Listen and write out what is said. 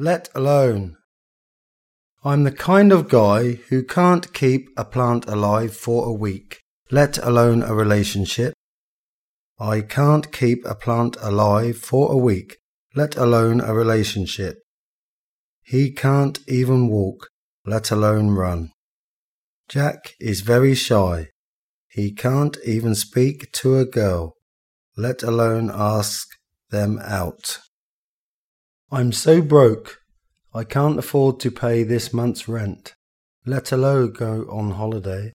let alone. I'm the kind of guy who can't keep a plant alive for a week, let alone a relationship. I can't keep a plant alive for a week, let alone a relationship. He can't even walk, let alone run. Jack is very shy. He can't even speak to a girl, let alone ask them out. I'm so broke. I can't afford to pay this month's rent, let alone go on holiday.